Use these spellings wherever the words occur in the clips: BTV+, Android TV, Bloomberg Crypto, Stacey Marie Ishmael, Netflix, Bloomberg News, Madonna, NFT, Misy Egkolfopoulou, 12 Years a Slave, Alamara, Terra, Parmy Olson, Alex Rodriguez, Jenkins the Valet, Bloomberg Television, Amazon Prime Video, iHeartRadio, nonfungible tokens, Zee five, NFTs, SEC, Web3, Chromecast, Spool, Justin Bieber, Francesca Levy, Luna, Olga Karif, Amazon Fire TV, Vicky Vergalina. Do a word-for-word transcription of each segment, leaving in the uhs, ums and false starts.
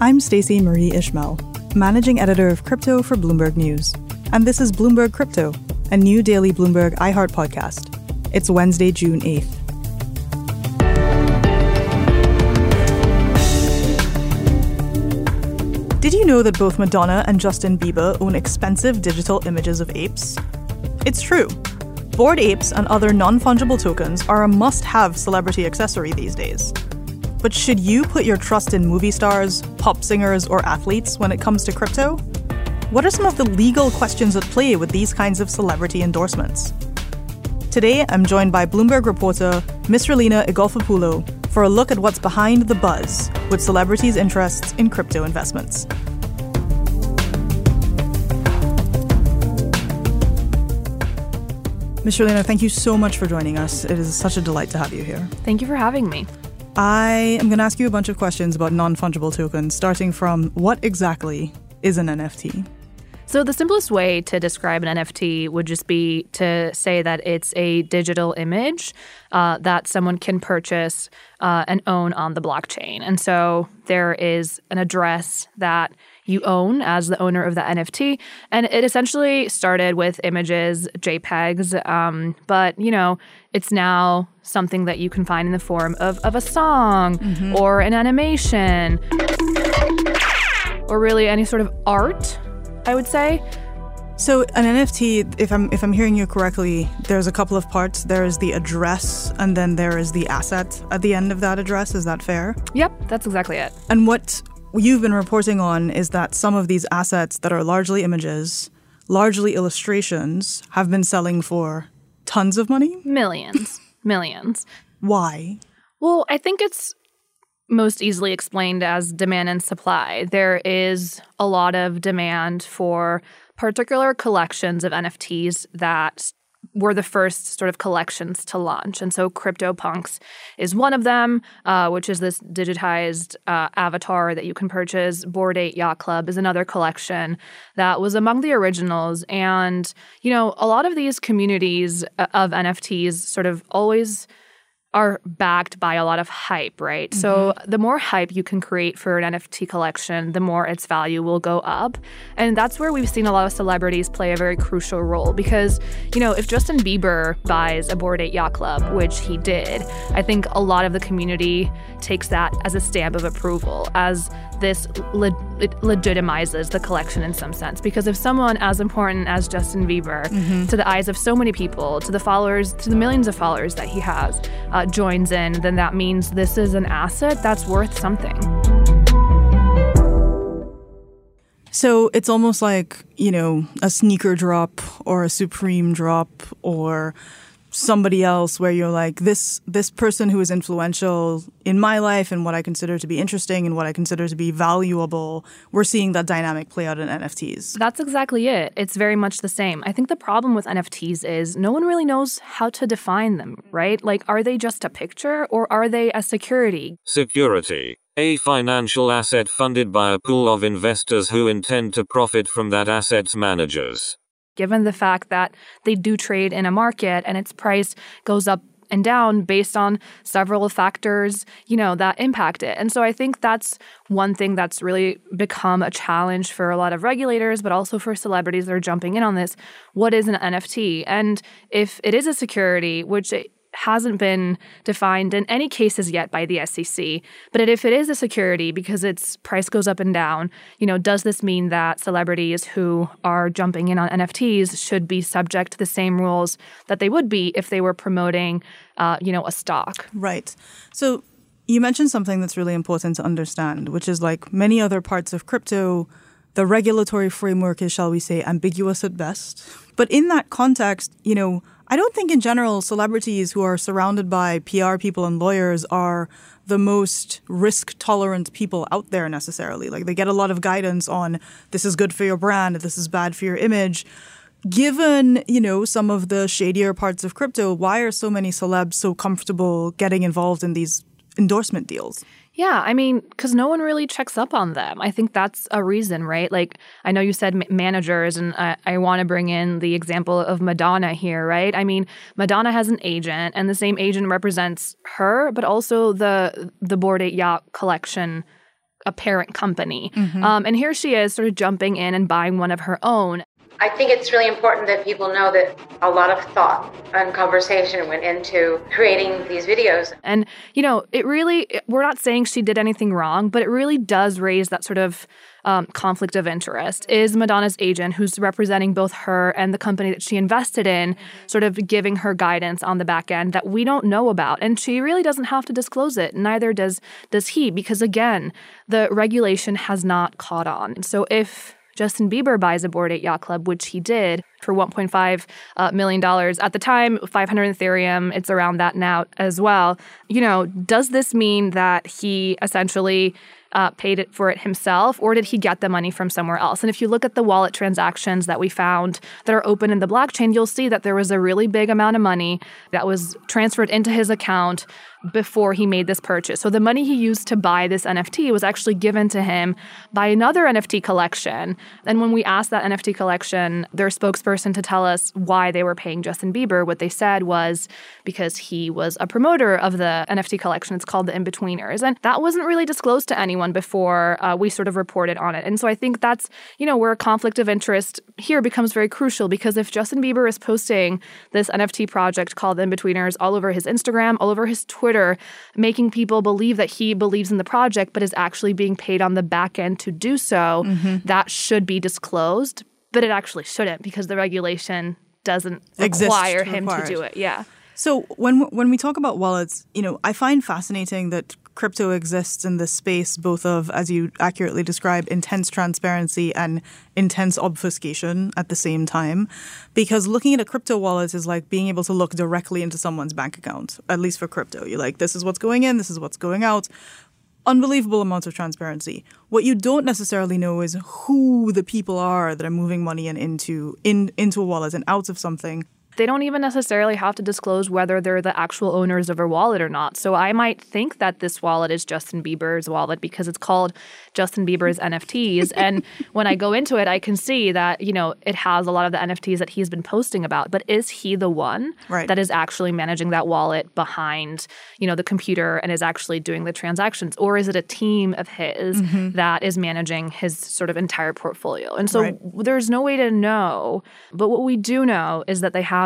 I'm Stacey Marie Ishmael, managing editor of crypto for Bloomberg News. And this is Bloomberg Crypto, a new daily Bloomberg iHeart podcast. It's Wednesday, June eighth. Did you know that both Madonna and Justin Bieber own expensive digital images of apes? It's true. Bored apes and other non-fungible tokens are a must-have celebrity accessory these days. But should you put your trust in movie stars, pop singers, or athletes when it comes to crypto? What are some of the legal questions at play with these kinds of celebrity endorsements? Today, I'm joined by Bloomberg reporter Misy Egkolfopoulou for a look at what's behind the buzz with celebrities' interests in crypto investments. Misy Egkolfopoulou, thank you so much for joining us. It is such a delight to have you here. Thank you for having me. I am going to ask you a bunch of questions about non-fungible tokens, starting from what exactly is an N F T? So the simplest way to describe an N F T would just be to say that it's a digital image uh, that someone can purchase uh, and own on the blockchain. And so there is an address that you own as the owner of the N F T. And it essentially started with images, JPEGs, um, but, you know, it's now something that you can find in the form of, of a song mm-hmm. or an animation or really any sort of art, I would say. So an N F T, if I'm if I'm hearing you correctly, there's a couple of parts. There is the address, and then there is the asset at the end of that address. Is that fair? Yep, that's exactly it. And what you've been reporting on is that some of these assets that are largely images, largely illustrations, have been selling for tons of money? Millions. Millions. Why? Well, I think it's most easily explained as demand and supply. There is a lot of demand for particular collections of N F Ts that were the first sort of collections to launch. And so CryptoPunks is one of them, uh, which is this digitized uh, avatar that you can purchase. Bored Ape Yacht Club is another collection that was among the originals. And, you know, a lot of these communities of N F Ts sort of always are backed by a lot of hype, right? Mm-hmm. So the more hype you can create for an N F T collection, the more its value will go up. And that's where we've seen a lot of celebrities play a very crucial role because, you know, if Justin Bieber buys a Bored Ape Yacht Club, which he did, I think a lot of the community takes that as a stamp of approval, as this le- it legitimizes the collection in some sense. Because if someone as important as Justin Bieber, mm-hmm. to the eyes of so many people, to the followers, to the millions of followers that he has, uh, joins in, then that means this is an asset that's worth something. So it's almost like, you know, a sneaker drop or a Supreme drop or somebody else where you're like, this this person who is influential in my life and what I consider to be interesting and what I consider to be valuable, we're seeing that dynamic play out in N F Ts. That's exactly it. It's very much the same. I think the problem with N F Ts is no one really knows how to define them, right? Like, are they just a picture or are they a security? Security. A financial asset funded by a pool of investors who intend to profit from that asset's managers. Given the fact that they do trade in a market and its price goes up and down based on several factors, you know, that impact it. And so I think that's one thing that's really become a challenge for a lot of regulators, but also for celebrities that are jumping in on this. What is an N F T? And if it is a security, which it hasn't been defined in any cases yet by the S E C. But if it is a security because its price goes up and down, you know, does this mean that celebrities who are jumping in on N F Ts should be subject to the same rules that they would be if they were promoting, uh, you know, a stock? Right. So you mentioned something that's really important to understand, which is like many other parts of crypto, the regulatory framework is, shall we say, ambiguous at best. But in that context, you know, I don't think in general celebrities who are surrounded by P R people and lawyers are the most risk-tolerant people out there necessarily. Like they get a lot of guidance on this is good for your brand, this is bad for your image. Given, you know, some of the shadier parts of crypto, why are so many celebs so comfortable getting involved in these endorsement deals? Yeah, I mean, because no one really checks up on them. I think that's a reason, right? Like, I know you said ma- managers, and I, I want to bring in the example of Madonna here, right? I mean, Madonna has an agent, and the same agent represents her, but also the the Bored Ape Yacht collection, a parent company. Mm-hmm. Um, and here she is sort of jumping in and buying one of her own. I think it's really important that people know that a lot of thought and conversation went into creating these videos. And, you know, it really, we're not saying she did anything wrong, but it really does raise that sort of um, conflict of interest. Is Madonna's agent, who's representing both her and the company that she invested in, sort of giving her guidance on the back end that we don't know about? And she really doesn't have to disclose it. Neither does, does he, because, again, the regulation has not caught on. And so if Justin Bieber buys a Bored Ape Yacht Club, which he did, for one point five million dollars. At the time, five hundred Ethereum, it's around that now as well. You know, does this mean that he essentially uh, paid it for it himself, or did he get the money from somewhere else? And if you look at the wallet transactions that we found that are open in the blockchain, you'll see that there was a really big amount of money that was transferred into his account before he made this purchase. So the money he used to buy this N F T was actually given to him by another N F T collection. And when we asked that N F T collection, their spokesperson, to tell us why they were paying Justin Bieber, what they said was because he was a promoter of the N F T collection. It's called the Inbetweeners. And that wasn't really disclosed to anyone before uh, we sort of reported on it. And so I think that's, you know, where a conflict of interest here becomes very crucial, because if Justin Bieber is posting this N F T project called the Inbetweeners all over his Instagram, all over his Twitter, making people believe that he believes in the project but is actually being paid on the back end to do so, mm-hmm. that should be disclosed. But it actually shouldn't, because the regulation doesn't Exist require him required. to do it. Yeah. So when when we talk about wallets, you know, I find fascinating that crypto exists in this space both of, as you accurately describe, intense transparency and intense obfuscation at the same time. Because looking at a crypto wallet is like being able to look directly into someone's bank account, at least for crypto. You're like, this is what's going in, this is what's going out. Unbelievable amounts of transparency. What you don't necessarily know is who the people are that are moving money in into, in, into a wallet and out of something. They don't even necessarily have to disclose whether they're the actual owners of a wallet or not. So I might think that this wallet is Justin Bieber's wallet because it's called Justin Bieber's N F Ts. And when I go into it, I can see that, you know, it has a lot of the N F Ts that he's been posting about. But is he the one right. that is actually managing that wallet behind, you know, the computer and is actually doing the transactions? Or is it a team of his mm-hmm. that is managing his sort of entire portfolio? And so right. there's no way to know. But what we do know is that they have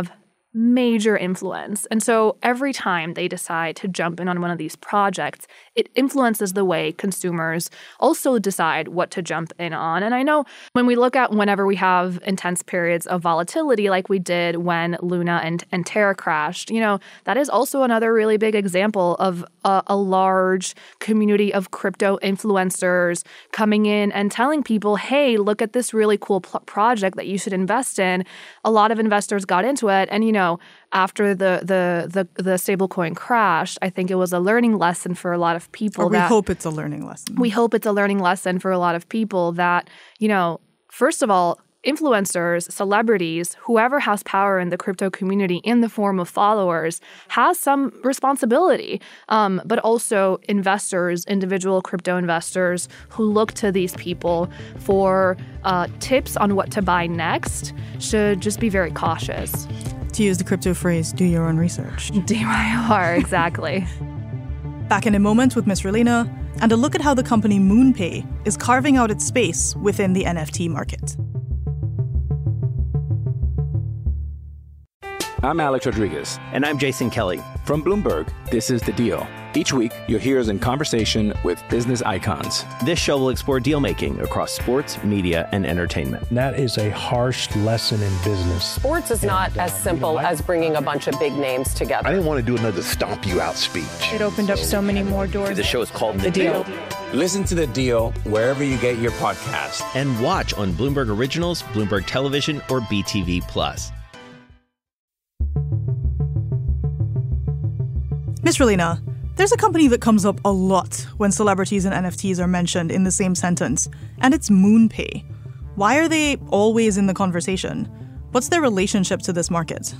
major influence. And so every time they decide to jump in on one of these projects, it influences the way consumers also decide what to jump in on. And I know when we look at whenever we have intense periods of volatility, like we did when Luna and, and Terra crashed, you know, that is also another really big example of a, a large community of crypto influencers coming in and telling people, hey, look at this really cool pl- project that you should invest in. A lot of investors got into it. And, you know, after the the the, the stablecoin crashed, I think it was a learning lesson for a lot of people. Or we that, hope it's a learning lesson. We hope it's a learning lesson for a lot of people that, you know, first of all, influencers, celebrities, whoever has power in the crypto community in the form of followers has some responsibility, um, but also investors, individual crypto investors who look to these people for uh, tips on what to buy next should just be very cautious. To use the crypto phrase, do your own research. D Y R, exactly. Back in a moment with Miz Relina and a look at how the company MoonPay is carving out its space within the N F T market. I'm Alex Rodriguez. And I'm Jason Kelly. From Bloomberg, this is The Deal. Each week, you'll hear us in conversation with business icons. This show will explore deal-making across sports, media, and entertainment. That is a harsh lesson in business. Sports is and not uh, as simple you know, I, as bringing a bunch of big names together. I didn't want to do another stomp you out speech. It opened up so many more doors. The show is called The, the Deal. Deal. Listen to The Deal wherever you get your podcasts. And watch on Bloomberg Originals, Bloomberg Television, or B T V plus. Miz Relina, there's a company that comes up a lot when celebrities and N F Ts are mentioned in the same sentence, and it's MoonPay. Why are they always in the conversation? What's their relationship to this market?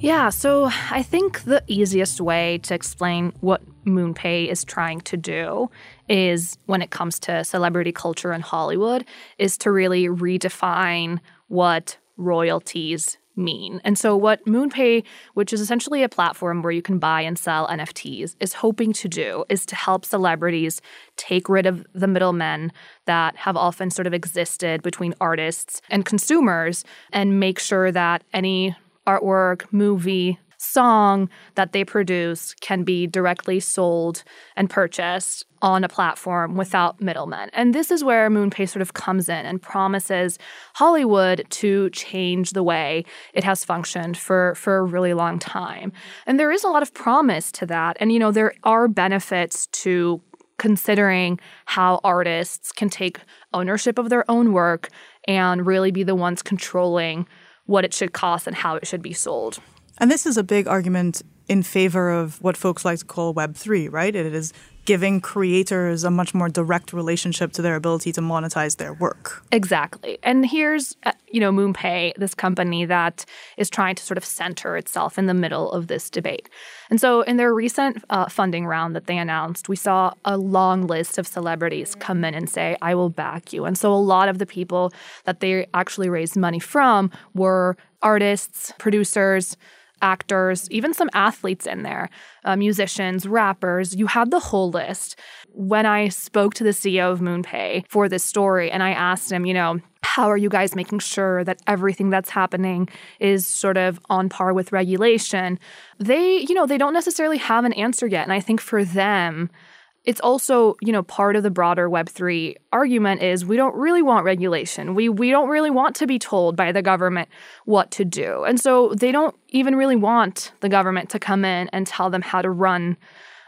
Yeah, so I think the easiest way to explain what MoonPay is trying to do is, when it comes to celebrity culture in Hollywood, is to really redefine what royalties mean. And so what MoonPay, which is essentially a platform where you can buy and sell N F Ts, is hoping to do is to help celebrities take rid of the middlemen that have often sort of existed between artists and consumers, and make sure that any artwork, movie, song that they produce can be directly sold and purchased on a platform without middlemen. And this is where MoonPay sort of comes in and promises Hollywood to change the way it has functioned for, for a really long time. And there is a lot of promise to that. And, you know, there are benefits to considering how artists can take ownership of their own work and really be the ones controlling what it should cost and how it should be sold. And this is a big argument in favor of what folks like to call Web three, right? It is giving creators a much more direct relationship to their ability to monetize their work. Exactly. And here's, you know, MoonPay, this company that is trying to sort of center itself in the middle of this debate. And so in their recent uh, funding round that they announced, we saw a long list of celebrities come in and say, I will back you. And so a lot of the people that they actually raised money from were artists, producers, actors, even some athletes in there, uh, musicians, rappers. You had the whole list. When I spoke to the C E O of MoonPay for this story, and I asked him, you know, how are you guys making sure that everything that's happening is sort of on par with regulation? They, you know, they don't necessarily have an answer yet. And I think for them, it's also, you know, part of the broader Web three argument is we don't really want regulation. We we don't really want to be told by the government what to do. And so they don't even really want the government to come in and tell them how to run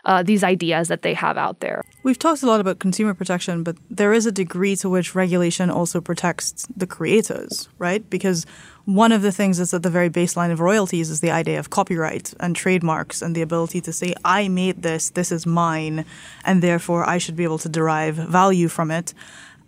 uh, these ideas that they have out there. We've talked a lot about consumer protection, but there is a degree to which regulation also protects the creators, right? Because one of the things that's at the very baseline of royalties is the idea of copyright and trademarks and the ability to say, I made this, this is mine, and therefore I should be able to derive value from it.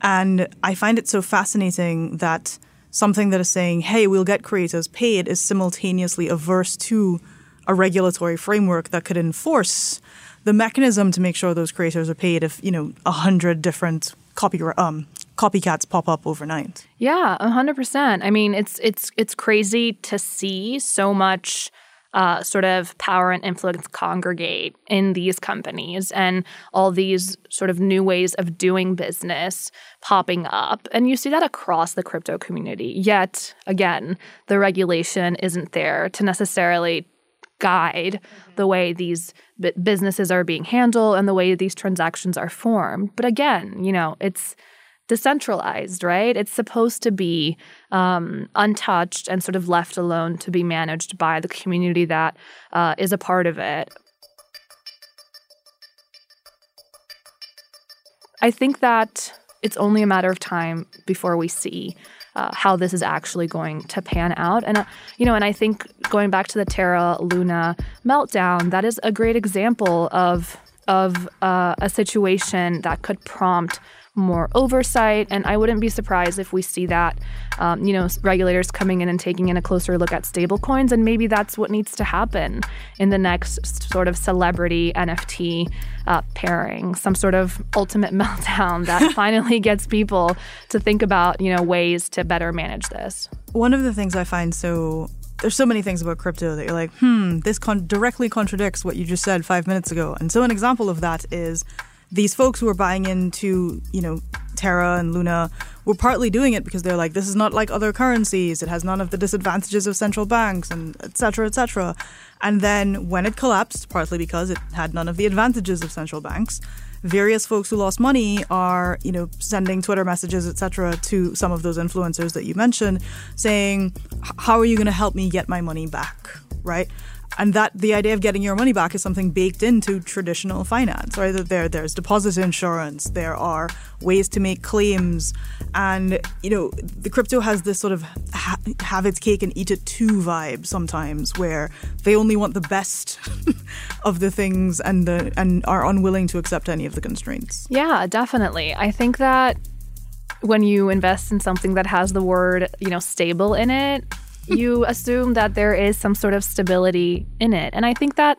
And I find it so fascinating that something that is saying, hey, we'll get creators paid is simultaneously averse to a regulatory framework that could enforce the mechanism to make sure those creators are paid if, you know, a hundred different copy, um, copycats pop up overnight. Yeah, one hundred percent. I mean, it's it's it's crazy to see so much uh, sort of power and influence congregate in these companies and all these sort of new ways of doing business popping up. And you see that across the crypto community. Yet, again, the regulation isn't there to necessarily guide the way these b- businesses are being handled and the way these transactions are formed. But again, you know, it's decentralized, right? It's supposed to be um, untouched and sort of left alone to be managed by the community that uh, is a part of it. I think that it's only a matter of time before we see Uh, how this is actually going to pan out. And, uh, you know, and I think going back to the Terra Luna meltdown, that is a great example of, of uh, a situation that could prompt more oversight. And I wouldn't be surprised if we see that, um, you know, regulators coming in and taking in a closer look at stablecoins. And maybe that's what needs to happen in the next sort of celebrity N F T uh, pairing, some sort of ultimate meltdown that finally gets people to think about, you know, ways to better manage this. One of the things I find so, there's so many things about crypto that you're like, hmm, this con- directly contradicts what you just said five minutes ago. And so an example of that is these folks who are buying into, you know, Terra and Luna were partly doing it because they're like, this is not like other currencies. It has none of the disadvantages of central banks and et cetera, et cetera. And then when it collapsed, partly because it had none of the advantages of central banks, various folks who lost money are, you know, sending Twitter messages, et cetera, to some of those influencers that you mentioned saying, how are you going to help me get my money back, right? And that the idea of getting your money back is something baked into traditional finance, right? There, there's deposit insurance. There are ways to make claims. And, you know, the crypto has this sort of ha- have its cake and eat it too vibe sometimes, where they only want the best of the things and the, and are unwilling to accept any of the constraints. Yeah, definitely. I think that when you invest in something that has the word, you know, stable in it, you assume that there is some sort of stability in it. And I think that,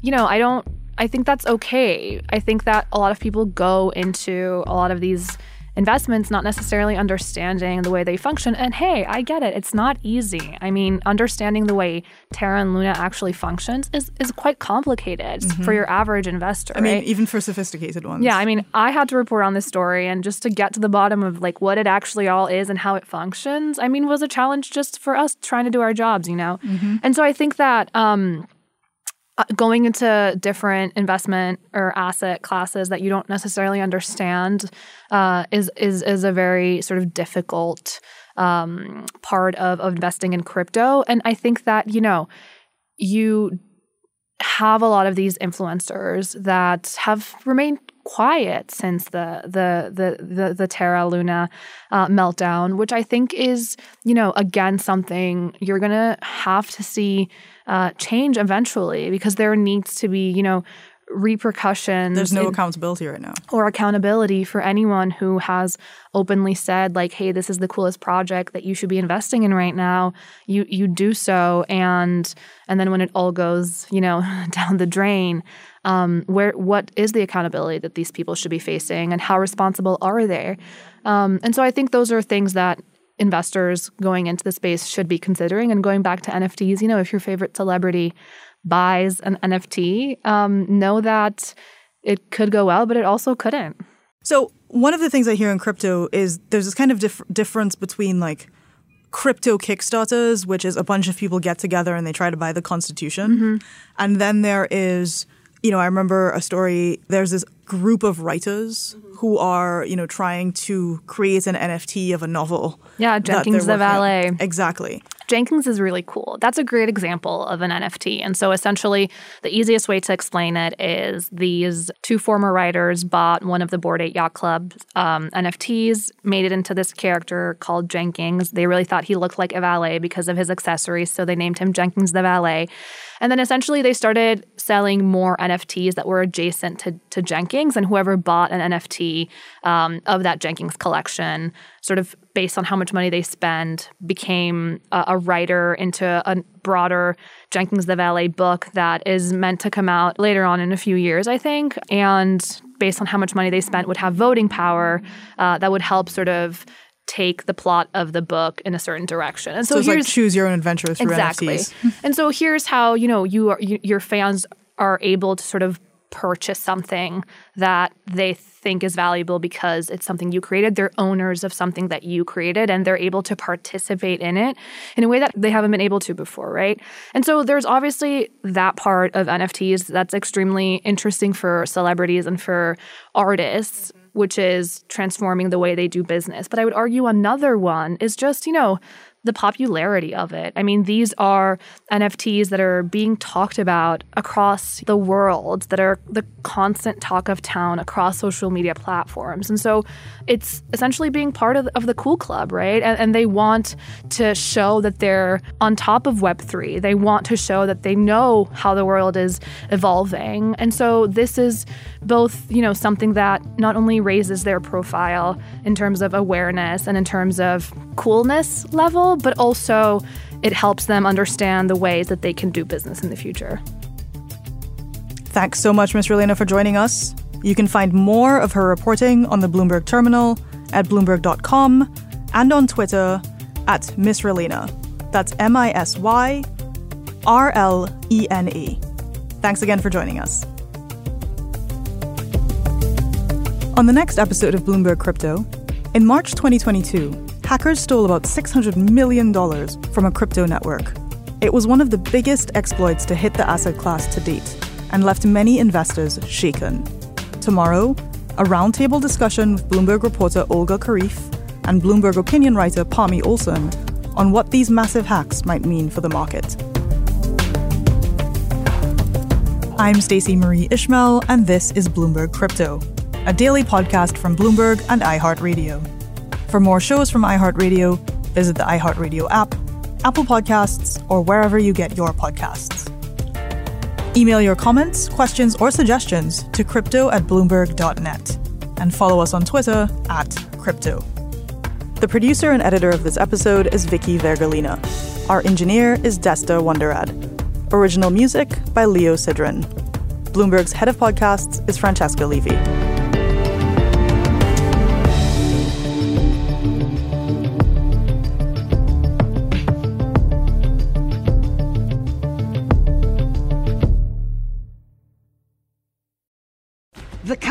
you know, I don't, I think that's okay. I think that a lot of people go into a lot of these investments not necessarily understanding the way they function. And hey, I get it. It's not easy. I mean, understanding the way Terra and Luna actually functions is, is quite complicated mm-hmm. for your average investor. I right? mean, even for sophisticated ones. Yeah, I mean, I had to report on this story, and just to get to the bottom of like what it actually all is and how it functions, I mean, was a challenge just for us trying to do our jobs, you know? Mm-hmm. And so I think that um, going into different investment or asset classes that you don't necessarily understand uh, is is is a very sort of difficult um, part of, of investing in crypto. And I think that, you know, you have a lot of these influencers that have remained quiet since the the the the, the Terra Luna uh, meltdown, which I think is, you know, again, something you're gonna have to see Uh, change eventually, because there needs to be, you know, repercussions. There's no in, accountability right now. Or accountability for anyone who has openly said, like, hey, this is the coolest project that you should be investing in right now. You you do so. And and then when it all goes, you know, down the drain, um, where what is the accountability that these people should be facing, and how responsible are they? Um, and so I think those are things that investors going into the space should be considering. And going back to N F Ts, you know, if your favorite celebrity buys an N F T, um, know that it could go well, but it also couldn't. So one of the things I hear in crypto is there's this kind of dif- difference between like crypto Kickstarters, which is a bunch of people get together and they try to buy the Constitution. Mm-hmm. And then there is, you know, I remember a story, there's this group of writers mm-hmm. who are, you know, trying to create an N F T of a novel. Yeah, Jenkins the Valet. At. Exactly. Jenkins is really cool. That's a great example of an N F T. And so essentially, the easiest way to explain it is these two former writers bought one of the Bored Ape Yacht Club um, N F Ts, made it into this character called Jenkins. They really thought he looked like a valet because of his accessories, so they named him Jenkins the Valet. And then essentially, they started selling more N F Ts that were adjacent to, to Jenkins, and whoever bought an N F T um, of that Jenkins collection sort of based on how much money they spend, became a, a writer into a broader Jenkins the Valet book that is meant to come out later on in a few years, I think. And based on how much money they spent would have voting power uh, that would help sort of take the plot of the book in a certain direction. And so, so it's here's, like choose your own adventure through exactly. N F Ts. And so here's how, you know, you, are, you your fans are able to sort of purchase something that they think is valuable because it's something you created. They're owners of something that you created, and they're able to participate in it in a way that they haven't been able to before, right? And so there's obviously that part of N F Ts that's extremely interesting for celebrities and for artists, which is transforming the way they do business. But I would argue another one is just, you know, the popularity of it. I mean, these are N F Ts that are being talked about across the world, that are the constant talk of town across social media platforms. And so it's essentially being part of, of the cool club, right? And, and they want to show that they're on top of Web three. They want to show that they know how the world is evolving. And so this is both, you know, something that not only raises their profile in terms of awareness and in terms of coolness level, but also it helps them understand the ways that they can do business in the future. Thanks so much, Miz Vergalina, for joining us. You can find more of her reporting on the Bloomberg Terminal at Bloomberg dot com and on Twitter at Miz Vergalina. That's M I S Y R L E N E. Thanks again for joining us. On the next episode of Bloomberg Crypto, In March twenty twenty-two, hackers stole about six hundred million dollars from a crypto network. It was one of the biggest exploits to hit the asset class to date and left many investors shaken. Tomorrow, a roundtable discussion with Bloomberg reporter Olga Karif and Bloomberg opinion writer Parmy Olson on what these massive hacks might mean for the market. I'm Stacey Marie Ishmael, and this is Bloomberg Crypto, a daily podcast from Bloomberg and iHeartRadio. For more shows from iHeartRadio, visit the iHeartRadio app, Apple Podcasts, or wherever you get your podcasts. Email your comments, questions, or suggestions to crypto at bloomberg dot net, and follow us on Twitter at crypto. The producer and editor of this episode is Vicky Vergalina. Our engineer is Desta Wonderad. Original music by Leo Sidron. Bloomberg's head of podcasts is Francesca Levy. The